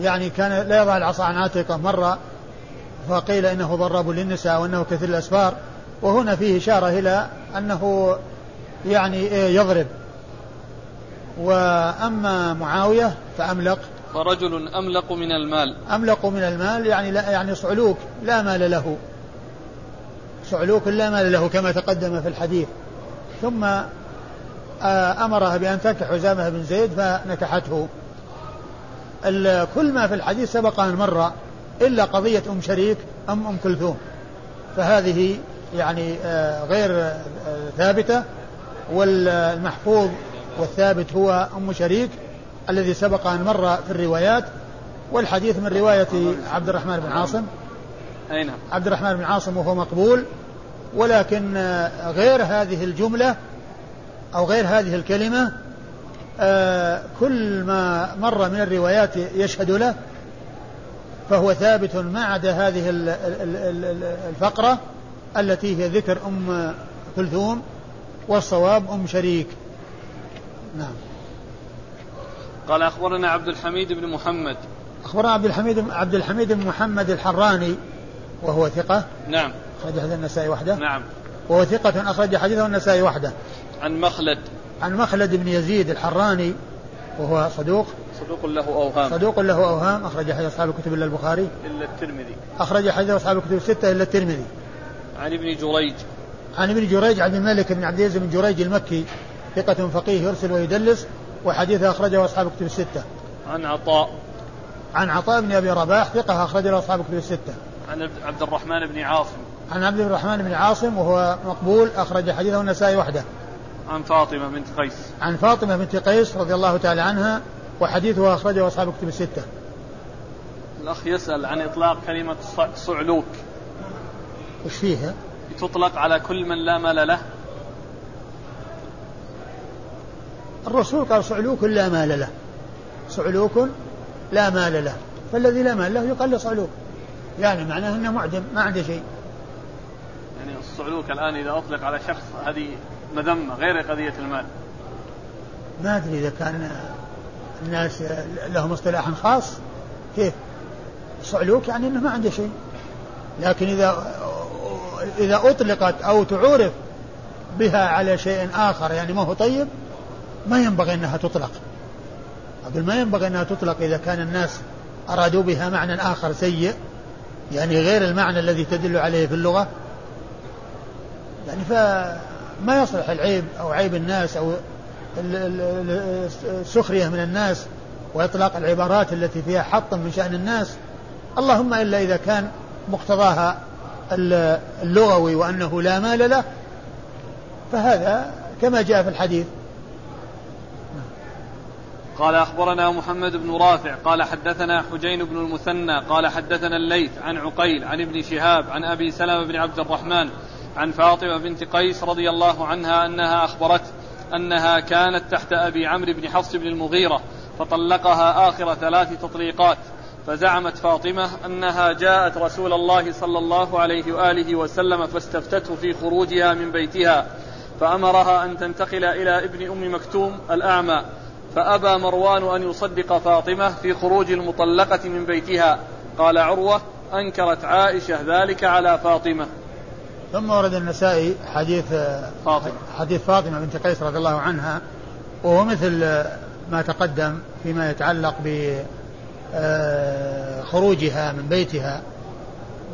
يعني كان لا يضع العصا عن عاتقه مرة، فقيل إنه ضرب للنساء وأنه كثير الأسفار، وهنا فيه إشارة إلى أنه يعني يضرب. وأما معاوية فأملق، فرجل أملق من المال، أملق من المال يعني لا، يعني صعلوك لا مال له، صعلوك لا مال له كما تقدم في الحديث. ثم أمرها بأن تنكح حزامة بن زيد فنكحته. كل ما في الحديث سبق أن مر إلا قضية أم شريك أم أم كلثوم، فهذه يعني غير ثابتة، والمحفوظ والثابت هو أم شريك الذي سبق أن مر في الروايات. والحديث من رواية عبد الرحمن بن عاصم، عبد الرحمن بن عاصم، وهو مقبول، ولكن غير هذه الجملة أو غير هذه الكلمة كل ما مر من الروايات يشهد له، فهو ثابت ما عدا هذه الفقرة التي هي ذكر أم كلثوم، والصواب أم شريك. نعم. قال أخبرنا عبد الحميد بن محمد، أخبرنا عبد الحميد عبد الحميد بن محمد الحراني، وهو ثقة، نعم، أخرج حديث النسائي وحده، نعم، وهو ثقة أخرج حديثه النسائي وحده. عن مخلد، عن مخلد بن يزيد الحراني، وهو صدوق، صدوق له أوهام، صدوق له أوهام، أخرج حديث أصحاب الكتب إلا البخاري إلا الترمذي، أخرج حديث أصحاب الكتب الستة إلا الترمذي. عن ابن جريج، عن ابن جريج عبد الملك بن عبد العزيز بن جريج المكي، ثقة فقيه يرسل ويدلس، وحديثه أخرجه أصحاب الكتب الستة. عن عطاء، عن عطاء بن أبي رباح، ثقة أخرجه أصحاب الكتب الستة. عن عبد الرحمن بن عاصم، عن عبد الرحمن بن عاصم، وهو مقبول، أخرج حديثه النسائي وحده. عن فاطمة بنت قيس، عن فاطمة بنت قيس رضي الله تعالى عنها، وحديثها أخرجه أصحاب الكتب الستة. الأخ يسأل عن إطلاق كلمة صعلوك، وش فيها؟ تطلق على كل من لا مال له. الرسول قال صعلوك لا مال له، صعلوك لا مال له، فالذي لا مال له يقال صعلوك، يعني معناه أنه معدم ما عنده شيء. يعني الصعلوك الآن إذا أطلق على شخص هذه مذمة غير قضية المال. ما أدري إذا كان الناس لهم اصطلاح خاص كيف صعلوك، يعني أنه ما عنده شيء، لكن إذا إذا أطلقت أو تعرف بها على شيء آخر يعني ما هو طيب ما ينبغي أنها تطلق. أقول ما ينبغي أنها تطلق إذا كان الناس أرادوا بها معنى آخر سيء، يعني غير المعنى الذي تدل عليه في اللغة، يعني فما يصلح العيب أو عيب الناس أو السخرية من الناس وإطلاق العبارات التي فيها حط من شأن الناس، اللهم إلا إذا كان مقتضاها اللغوي وأنه لا مال له، فهذا كما جاء في الحديث. قال أخبرنا محمد بن رافع قال حدثنا حجين بن المثنى قال حدثنا الليث عن عقيل عن ابن شهاب عن أبي سلمة بن عبد الرحمن عن فاطمة بنت قيس رضي الله عنها أنها أخبرت أنها كانت تحت أبي عمرو بن حفص بن المغيرة فطلقها آخر ثلاث تطليقات، فزعمت فاطمة أنها جاءت رسول الله صلى الله عليه وآله وسلم فاستفتته في خروجها من بيتها، فأمرها أن تنتقل إلى ابن أم مكتوم الأعمى، فأبى مروان أن يصدق فاطمة في خروج المطلقة من بيتها. قال عروة أنكرت عائشة ذلك على فاطمة. ثم ورد النسائي حديث فاطمة, حديث فاطمة بنت قيس رضي الله عنها، وهو مثل ما تقدم فيما يتعلق بخروجها من بيتها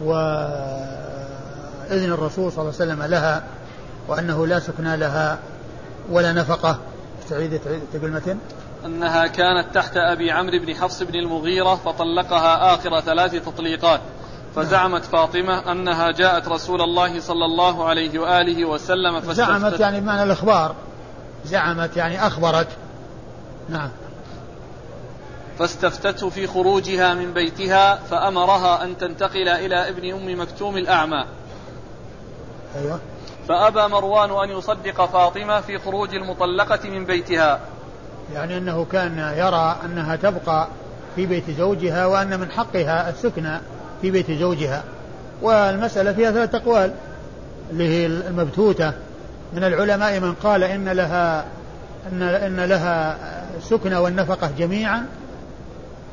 وإذن الرسول صلى الله عليه وسلم لها، وأنه لا سكنى لها ولا نفقة. تعيد تقول متى؟ أنها كانت تحت أبي عمرو بن حفص بن المغيرة فطلقها آخر ثلاث تطليقات، فزعمت فاطمة أنها جاءت رسول الله صلى الله عليه وآله وسلم فاستفتت. زعمت يعني بمعنى الإخبار، زعمت يعني أخبرت. نعم. فاستفتته في خروجها من بيتها فأمرها أن تنتقل إلى ابن أم مكتوم الأعمى. أيوة. فأبى مروان أن يصدق فاطمة في خروج المطلقة من بيتها، يعني أنه كان يرى أنها تبقى في بيت زوجها وأن من حقها السكنى في بيت زوجها. والمسألة فيها ثلاث أقوال اللي هي المبتوتة من العلماء، من قال إن لها إن, إن لها سكنى والنفقة جميعا،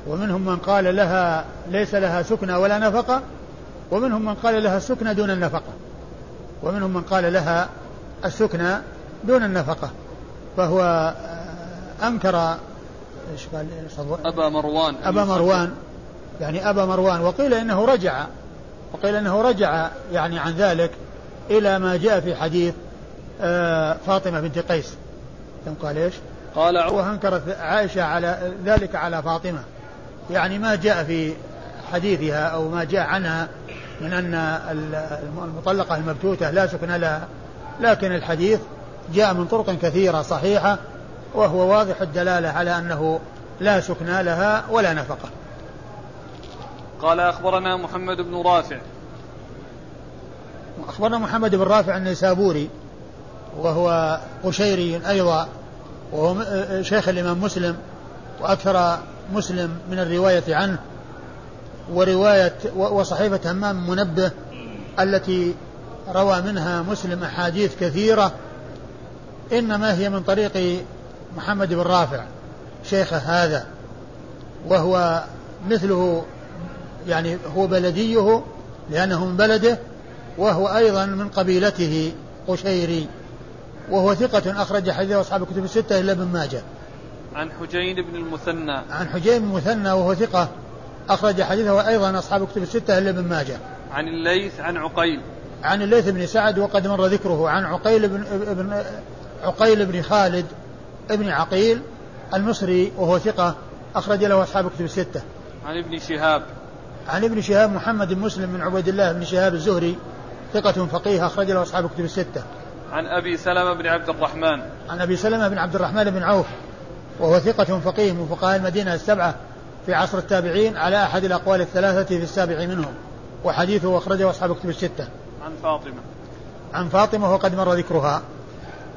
ومنهم من قال لها ليس لها سكنى ولا نفقة، ومنهم من قال لها السكنى دون النفقة، ومنهم من قال لها السكنى دون النفقة. فهو أنكر أبا مروان أبا مروان يعني أبا مروان وقيل إنه رجع وقيل إنه رجع يعني عن ذلك إلى ما جاء في حديث فاطمة بنت قيس. قال إيش؟ قال وأنكرت عائشة على ذلك على فاطمة، يعني ما جاء في حديثها أو ما جاء عنها من أن المطلقة المبتوتة لا سكنى لها، لكن الحديث جاء من طرق كثيرة صحيحة، وهو واضح الدلالة على أنه لا سكنى لها ولا نفقة. قال أخبرنا محمد بن رافع أخبرنا محمد بن رافع النسابوري، وهو قشيري أيضا، وهو شيخ الإمام مسلم، وأكثر مسلم من الرواية عنه ورواية وصحيفة همام منبه التي روى منها مسلم أحاديث كثيرة، إنما هي من طريق محمد بن رافع شيخه هذا، وهو مثله يعني هو بلديه لأنه من بلده، وهو أيضا من قبيلته قشيري، وهو ثقة أخرج حديثه أصحاب الكتب الستة إلا ابن ماجه. عن حجين بن المثنى عن حجين بن المثنى وهو ثقة أخرج حديثه أيضا أصحاب الكتب الستة إلا ابن ماجه. عن الليث عن عقيل عن الليث بن سعد وقد مر ذكره، عن عقيل بن ابن عقيل بن خالد ابن عقيل المصري وهو ثقة أخرج له أصحاب الكتب الستة. عن ابن شهاب عن ابن شهاب محمد المسلم بن عبد الله بن شهاب الزهري ثقة فقيه أخرج له أصحاب الكتب الستة. عن أبي سلمة بن عبد الرحمن عن أبي سلمة بن عبد الرحمن بن عوف وهو ثقة فقيه من فقهاء المدينة السبعة في عصر التابعين على أحد الأقوال الثلاثة في السابع منهم، وحديثه أخرجه أصحاب الكتب الستة. عن فاطمة عن فاطمة وقد مر ذكرها.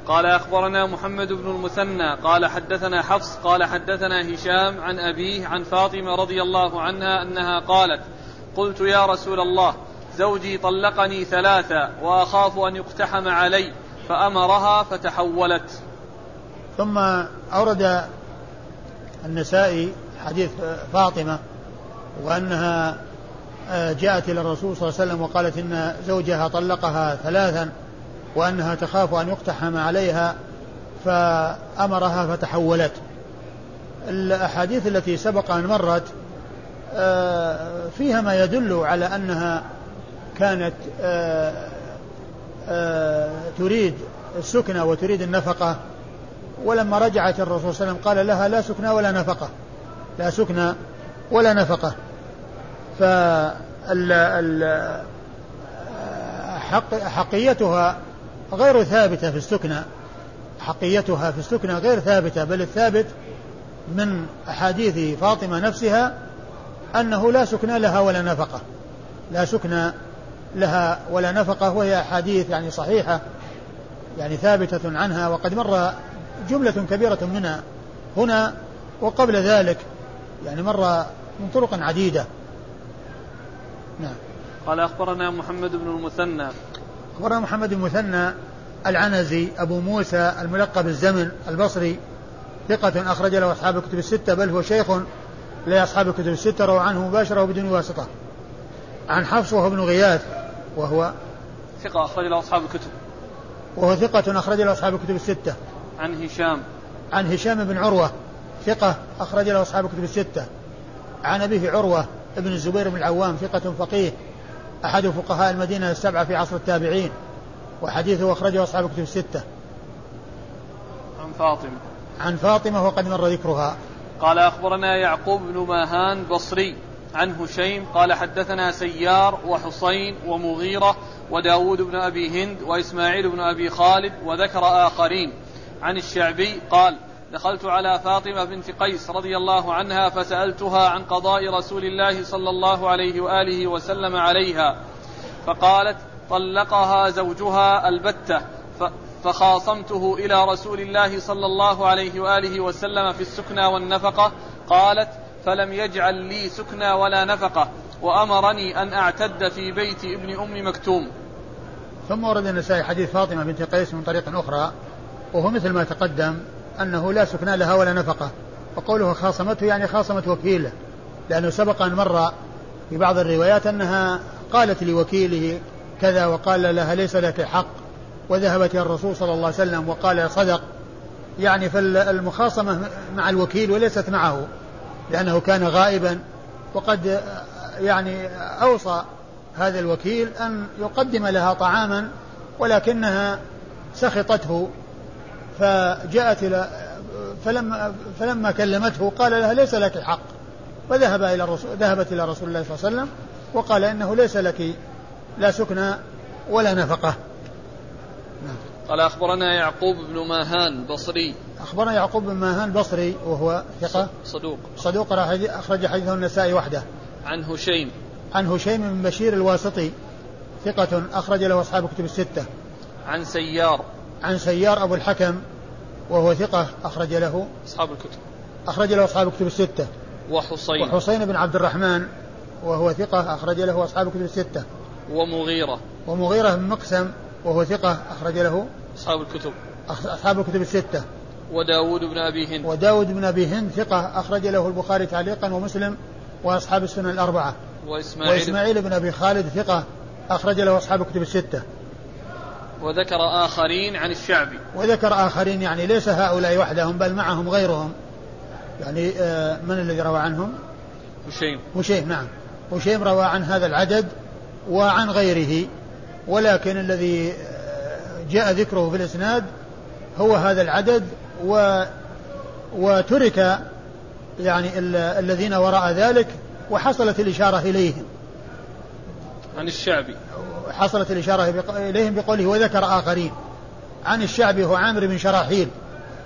قال أخبرنا محمد بن المثنى قال حدثنا حفص قال حدثنا هشام عن أبيه عن فاطمة رضي الله عنها أنها قالت قلت يا رسول الله زوجي طلقني ثلاثة وأخاف أن يقتحم علي، فأمرها فتحولت. ثم أورد النسائي حديث فاطمة وأنها جاءت إلى الرسول صلى الله عليه وسلم وقالت إن زوجها طلقها ثلاثا وأنها تخاف أن يقتحم عليها فأمرها فتحولت. الأحاديث التي سبق أن مرت فيها ما يدل على أنها كانت تريد السكنة وتريد النفقة، ولما رجعت الرسول صلى الله عليه وسلم قال لها لا سكنة ولا نفقة، لا سكنة ولا نفقة. فحقيتها غير ثابتة في السكنة، حقيتها في السكنة غير ثابتة، بل الثابت من أحاديث فاطمة نفسها أنه لا سكن لها ولا نفقة، لا سكن لها ولا نفقة، وهي أحاديث يعني صحيحة يعني ثابتة عنها، وقد مر جملة كبيرة منها هنا وقبل ذلك، يعني مر من طرق عديدة. نعم. قال أخبرنا محمد بن المثنى، أخبرنا محمد بن المثنى العنزي أبو موسى الملقب الزمن البصري، ثقة أخرج له أصحاب الكتب الستة، بل هو شيخ لأصحاب الكتب الستة، روى عنه مباشرة وبدون واسطة. عن حفص وهو ابن غياث وهو ثقة أخرج له أصحاب الكتب، وهو ثقة أخرج له أصحاب الكتب الستة. عن هشام، عن هشام بن عروة، ثقة أخرج له أصحاب الكتب الستة. عن أبيه عروة ابن الزبير بن العوام، ثقة فقيه، أحد فقهاء المدينة السبعة في عصر التابعين، وحديثه أخرجه أصحاب الكتب الستة. عن فاطمة، عن فاطمة وقد مر ذكرها. قال أخبرنا يعقوب بن ماهان بصري، عن هشيم قال حدثنا سيار وحسين ومغيرة وداود بن أبي هند وإسماعيل بن أبي خالد وذكر آخرين. عن الشعبي قال دخلت على فاطمة بنت قيس رضي الله عنها فسألتها عن قضاء رسول الله صلى الله عليه وآله وسلم عليها، فقالت طلقها زوجها البتة، فخاصمته إلى رسول الله صلى الله عليه وآله وسلم في السكنة والنفقة، قالت فلم يجعل لي سكنة ولا نفقة وأمرني أن أعتد في بيت ابن أم مكتوم. ثم ورد النسائي حديث فاطمة بنت قيس من طريق أخرى، وهو مثل ما تقدم أنه لا سكنة لها ولا نفقة، وقوله خاصمته يعني خاصمت وكيله، لأنه سبق أن مر في بعض الروايات أنها قالت لوكيله كذا وقال لها ليس لك حق، وذهبت إلى الرسول صلى الله عليه وسلم وقال صدق، يعني فالمخاصمة مع الوكيل وليست معه لأنه كان غائبا، وقد يعني أوصى هذا الوكيل أن يقدم لها طعاما ولكنها سخطته، فجاءت إلى فلما, فلما كلمته قال لها ليس لك حق، وذهب إلى الرسول ذهبت إلى رسول الله صلى الله عليه وسلم وقال إنه ليس لك لا سكن ولا نفقة. قال أخبرنا يعقوب بن ماهان بصري، أخبرنا يعقوب بن ماهان بصري وهو ثقة صدوق صدوق أخرج حديثه النسائي وحده. عن هشيم، عن هشيم بن بشير الواسطي، ثقة أخرج له أصحاب كتب الستة. عن سيار، عن سيار أبو الحكم وهو ثقة أخرج له أصحاب الكتب أخرج له أصحاب الكتب الستة. وحسين، وحسين بن عبد الرحمن وهو ثقة أخرج له أصحاب الكتب الستة. ومغيرة، ومغيرة بن مقسم وهو ثقة أخرج له أصحاب الكتب أصحاب الكتب الستة. وداود بن أبي هند، وداود بن أبي هند ثقة أخرج له البخاري تعليقا ومسلم وأصحاب السنن الأربعة. وإسماعيل, وإسماعيل بن أبي خالد ثقة أخرج له أصحاب الكتب الستة. وذكر آخرين. عن الشعبي، وذكر آخرين يعني ليس هؤلاء وحدهم بل معهم غيرهم، يعني آه من الذي روى عنهم؟ هشيم. هشيم نعم، هشيم روى عن هذا العدد وعن غيره، ولكن الذي جاء ذكره في الإسناد هو هذا العدد و... وترك يعني ال... الذين وراء ذلك وحصلت الإشارة إليهم. عن الشعبي حصلت الإشارة بق... إليهم بقوله وذكر آخرين. عن الشعبي هو عامر بن شراحيل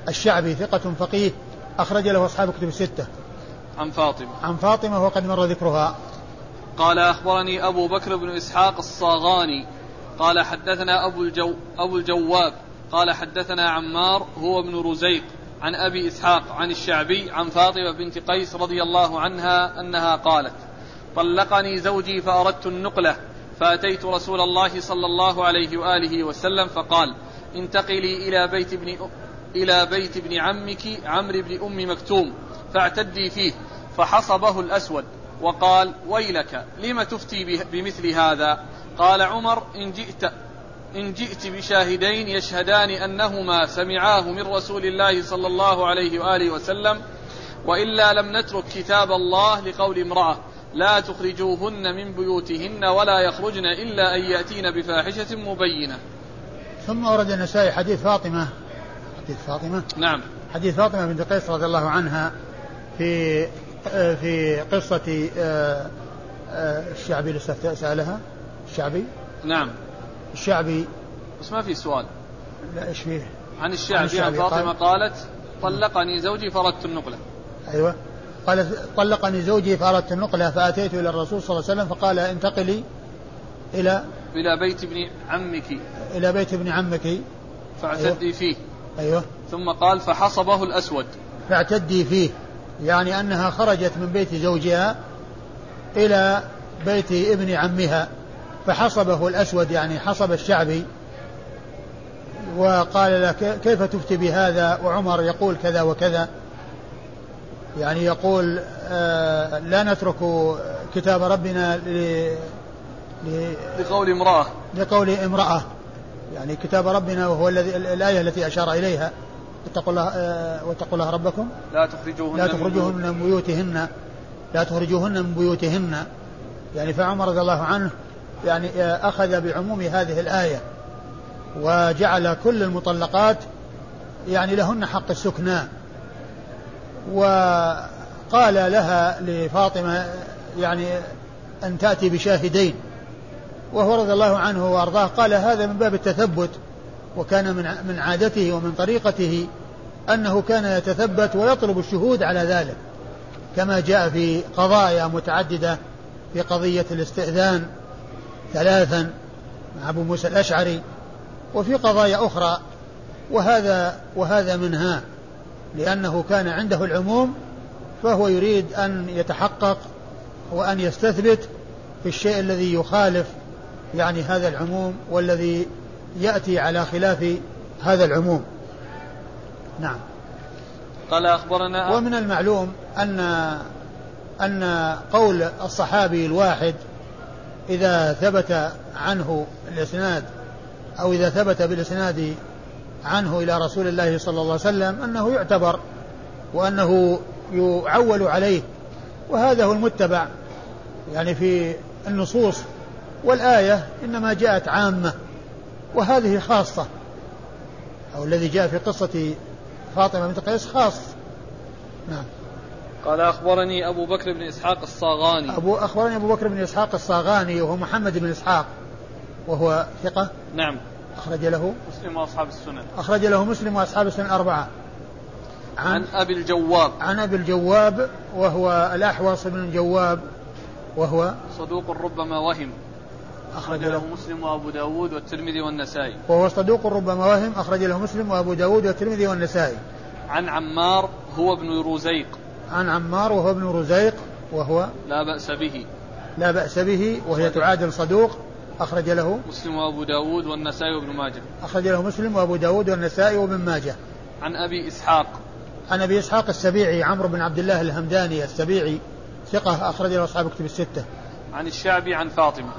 الشعبي، ثقة فقيه أخرج له أصحاب كتب الستة. عن فاطمة، عن فاطمة وقد مر ذكرها. قال أخبرني أبو بكر بن إسحاق الصاغاني قال حدثنا أبو, الجو أبو الجواب قال حدثنا عمار هو ابن رزيق عن أبي إسحاق عن الشعبي عن فاطمة بنت قيس رضي الله عنها أنها قالت طلقني زوجي فأردت النقلة، فأتيت رسول الله صلى الله عليه وآله وسلم فقال انتقلي إلى بيت ابن إلى بيت ابن عمك عمرو بن أم مكتوم فاعتدي فيه، فحصبه الأسود وقال: ويلك لم تفتي بمثل هذا؟ قال عمر: إن جئت إن جئت بشاهدين يشهدان أنهما سمعاه من رسول الله صلى الله عليه وآله وسلم، وإلا لم نترك كتاب الله لقول امرأة: لا تخرجوهن من بيوتهن ولا يخرجن إلا أن يأتين بفاحشة مبينة. ثم أورد النسائي حديث فاطمة حديث فاطمة نعم حديث فاطمة بنت قيس رضي الله عنها في في قصة الشعبي اللي سألها الشعبي نعم الشعبي بس ما في سؤال لا إيش فيه عن الشعبي عن فاطمة قالت: طلقني زوجي فردت النقلة. أيوة، قالت: طلقني زوجي فأردت النقلة فأتيت إلى الرسول صلى الله عليه وسلم فقال: انتقلي إلى إلى بيت ابن عمك إلى بيت ابن عمك فاعتدي أيوه. فيه أيوه ثم قال: فحصبه الأسود فاعتدي فيه، يعني أنها خرجت من بيت زوجها إلى بيت ابن عمها فحصبه الأسود، يعني حصب الشعبي وقال لك: كيف تفتي بهذا وعمر يقول كذا وكذا؟ يعني يقول آه لا نترك كتاب ربنا ل... ل... لقول امرأة لقول امرأة يعني كتاب ربنا، وهو الذي الآية التي أشار إليها: اتقوا الله آه واتقوا الله ربكم لا تخرجوهن لا تخرجوهن من بيوتهن لا تخرجوهن من بيوتهن يعني فعمر رضي الله عنه يعني آه أخذ بعموم هذه الآية وجعل كل المطلقات يعني لهن حق السكنى، وقال لها لفاطمة يعني أن تأتي بشاهدين، وهو رضي الله عنه وأرضاه قال هذا من باب التثبت، وكان من عادته ومن طريقته أنه كان يتثبت ويطلب الشهود على ذلك، كما جاء في قضايا متعددة في قضية الاستئذان ثلاثا مع أبو موسى الأشعري وفي قضايا أخرى، وهذا وهذا منها، لأنه كان عنده العموم فهو يريد أن يتحقق وأن يستثبت في الشيء الذي يخالف يعني هذا العموم والذي يأتي على خلاف هذا العموم. نعم. قال أخبرنا ومن المعلوم أن أن قول الصحابي الواحد إذا ثبت عنه الإسناد أو إذا ثبت بالإسناد عنه إلى رسول الله صلى الله عليه وسلم أنه يعتبر وأنه يعول عليه، وهذا هو المتبع يعني في النصوص، والآية إنما جاءت عامة وهذه خاصة، أو الذي جاء في قصة فاطمة بنت قيس خاص. نعم. قال أخبرني أبو بكر بن إسحاق الصاغاني أبو أخبرني أبو بكر بن إسحاق الصاغاني وهو محمد بن إسحاق وهو ثقة نعم أخرج له مسلم وأصحاب السنن أخرج له مسلم وأصحاب السنن أربعة عن, عن أبي الجواب عن أبي الجواب وهو الأحوص بن الجواب وهو صدوق ربما وهم أخرج له مسلم وأبو داود والترمذي والنسائي وهو صدوق ربما وهم أخرج له مسلم وأبو داود والترمذي والنسائي عن عمار هو ابن رزيق عن عمار وهو ابن رزيق وهو لا بأس به لا بأس به وهي صديق. تعادل صدوق أخرج له مسلم وأبو داود والنسائي وابن ماجه أخرج له مسلم وأبو داود والنسائي وابن ماجه عن أبي إسحاق عن أبي إسحاق السبيعي عمرو بن عبد الله الهمداني السبيعي ثقة أخرج له أصحاب كتب الستة عن الشعبي عن فاطمة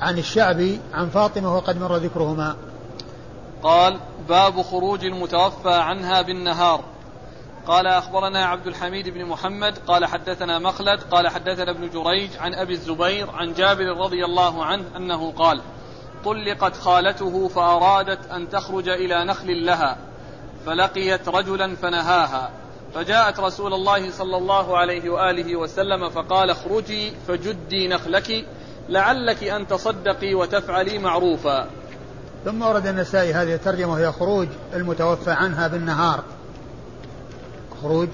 عن الشعبي عن فاطمة وقد مر ذكرهما. قال باب خروج المتوفى عنها بالنهار. قال أخبرنا عبد الحميد بن محمد قال حدثنا مخلد قال حدثنا ابن جريج عن أبي الزبير عن جابر رضي الله عنه أنه قال: طلقت خالته فأرادت أن تخرج إلى نخل لها فلقيت رجلا فنهاها، فجاءت رسول الله صلى الله عليه وآله وسلم فقال: اخرجي فجدي نخلك لعلك أن تصدقي وتفعلي معروفا. ثم ورد النسائي هذه الترجمة وهي خروج المتوفى عنها بالنهار خروج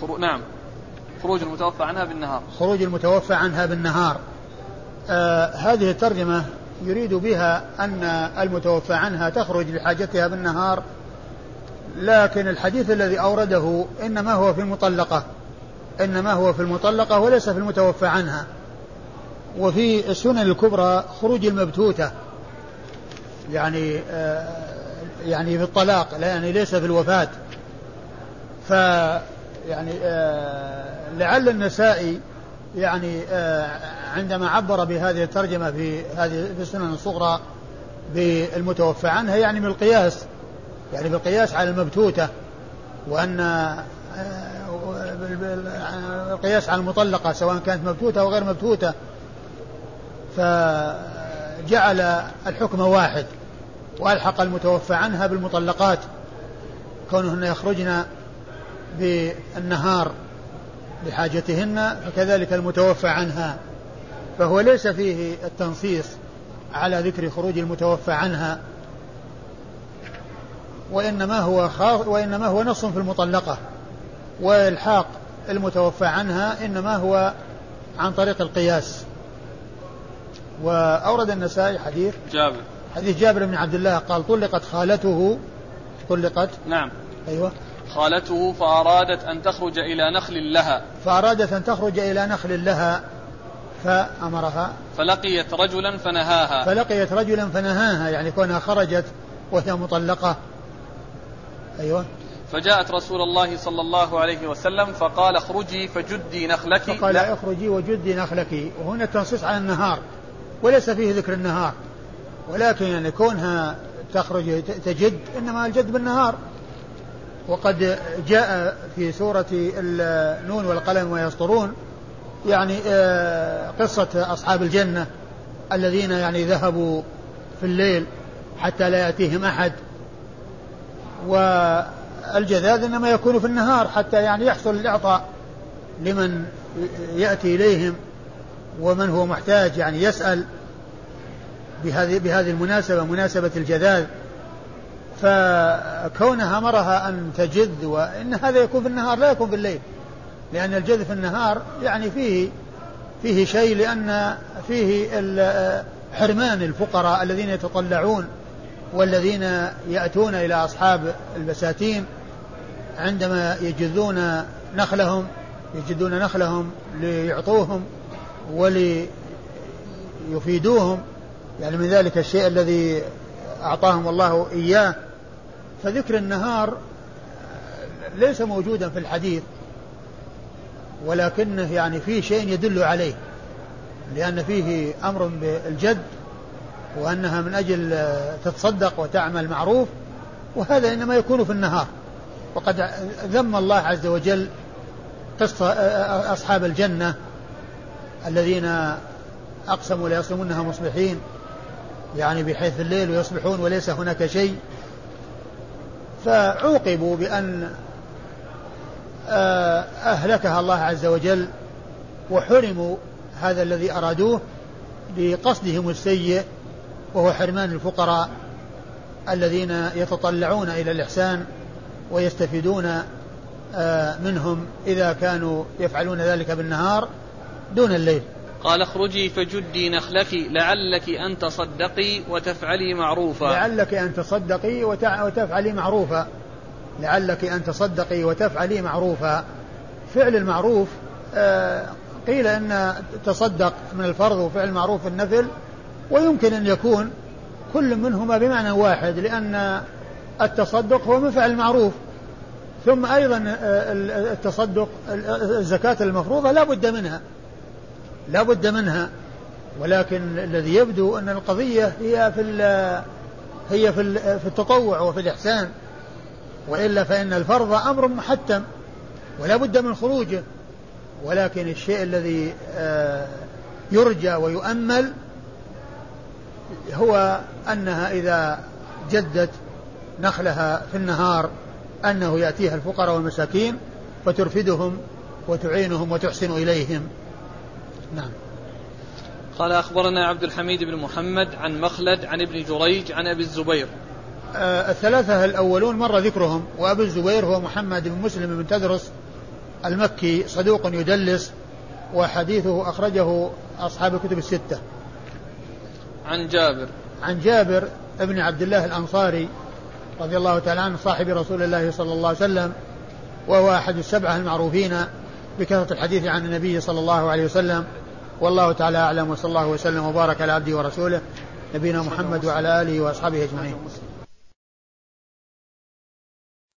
خرو... نعم خروج المتوفى عنها بالنهار خروج المتوفى عنها بالنهار آه هذه الترجمة يريد بها أن المتوفى عنها تخرج لحاجتها بالنهار، لكن الحديث الذي أورده إنما هو في المطلقة إنما هو في المطلقة وليس في المتوفى عنها. وفي السنن الكبرى خروج المبتوتة يعني آه يعني بالطلاق، يعني ليس بالوفاة. فيعني لعل النسائي يعني عندما عبر بهذه الترجمة في هذه السنن الصغرى بالمتوفى عنها يعني بالقياس، يعني بالقياس على المبتوتة، وأن القياس على المطلقة سواء كانت مبتوتة أو غير مبتوتة، فجعل الحكم واحد وألحق المتوفى عنها بالمطلقات، كونهن يخرجن بالنهار لحاجتهن، فكذلك المتوفى عنها، فهو ليس فيه التنصيص على ذكر خروج المتوفى عنها، وإنما هو خاص، وإنما هو نص في المطلقة، والحاق المتوفى عنها إنما هو عن طريق القياس. وأورد النسائي حديث جابر، حديث جابر بن عبد الله قال طلقت خالته، طلقت نعم أيوة خالته فأرادت أن تخرج إلى نخل لها، فأرادت أن تخرج إلى نخل لها فأمرها، فلقيت رجلا فنهاها، فلقيت رجلا فنهاها يعني كونها خرجت وهي مطلقة. أيوة فجاءت رسول الله صلى الله عليه وسلم فقال اخرجي فجدي نخلك، فقال اخرجي وجدي نخلك. وهنا التنصيص على النهار وليس فيه ذكر النهار، ولكن يعني كونها تخرج تجد، إنما الجد بالنهار. وقد جاء في سورة النون والقلم ويسطرون يعني قصة أصحاب الجنة الذين يعني ذهبوا في الليل حتى لا يأتيهم أحد، والجذاذ إنما يكون في النهار حتى يعني يحصل الإعطاء لمن يأتي إليهم ومن هو محتاج، يعني يسأل بهذه بهذه المناسبة، مناسبة الجذاذ. فكونها أمرها أن تجذ، وإن هذا يكون في النهار لا يكون في الليل، لأن الجذ في النهار يعني فيه فيه شيء، لأن فيه حرمان الفقراء الذين يتطلعون والذين يأتون إلى أصحاب البساتين عندما يجذون نخلهم، يجذون نخلهم ليعطوهم وليفيدوهم يعني من ذلك الشيء الذي أعطاهم الله إياه. فذكر النهار ليس موجودا في الحديث، ولكنه يعني فيه شيء يدل عليه، لأن فيه أمر بالجد وأنها من أجل تتصدق وتعمل معروف، وهذا إنما يكون في النهار. وقد ذم الله عز وجل قصة أصحاب الجنة الذين أقسموا ليصومنها مصبحين، يعني بحيث الليل ويصبحون وليس هناك شيء، فعوقبوا بأن أهلكها الله عز وجل وحرموا هذا الذي أرادوه بقصدهم السيء، وهو حرمان الفقراء الذين يتطلعون إلى الإحسان ويستفيدون منهم إذا كانوا يفعلون ذلك بالنهار دون الليل. قال اخرجي فجدي نخلك لعلك أن تصدقي وتفعلي معروفا، لعلك أن تصدقي وتفعلي معروفا، لعلك أن تصدقي وتفعلي معروفا. فعل المعروف آه قيل أن تصدق من الفرض، وفعل معروف النفل، ويمكن أن يكون كل منهما بمعنى واحد، لأن التصدق هو من فعل المعروف. ثم أيضا التصدق الزكاة المفروضة لا بد منها، لا بد منها، ولكن الذي يبدو أن القضية هي في هي في في التطوع وفي الإحسان، وإلا فإن الفرض أمر محتم ولا بد من خروجه، ولكن الشيء الذي يرجى ويؤمل هو أنها إذا جدت نخلها في النهار أنه يأتيها الفقراء والمساكين فترفدهم وتعينهم وتحسن إليهم. نعم. قال أخبرنا عبد الحميد بن محمد عن مخلد عن ابن جريج عن أبي الزبير. آه الثلاثة الأولون مر ذكرهم، وأبي الزبير هو محمد بن مسلم بن تدرس المكي صدوق يدلس، وحديثه أخرجه أصحاب الكتب الستة. عن جابر، عن جابر ابن عبد الله الأنصاري رضي الله تعالى عنه صاحب رسول الله صلى الله عليه وسلم، وهو أحد السبعة المعروفين بكثرة الحديث عن النبي صلى الله عليه وسلم، والله تعالى أعلم، وصلى الله وسلم وبارك على عبده ورسوله نبينا محمد وعلى آله وأصحابه أجمعين.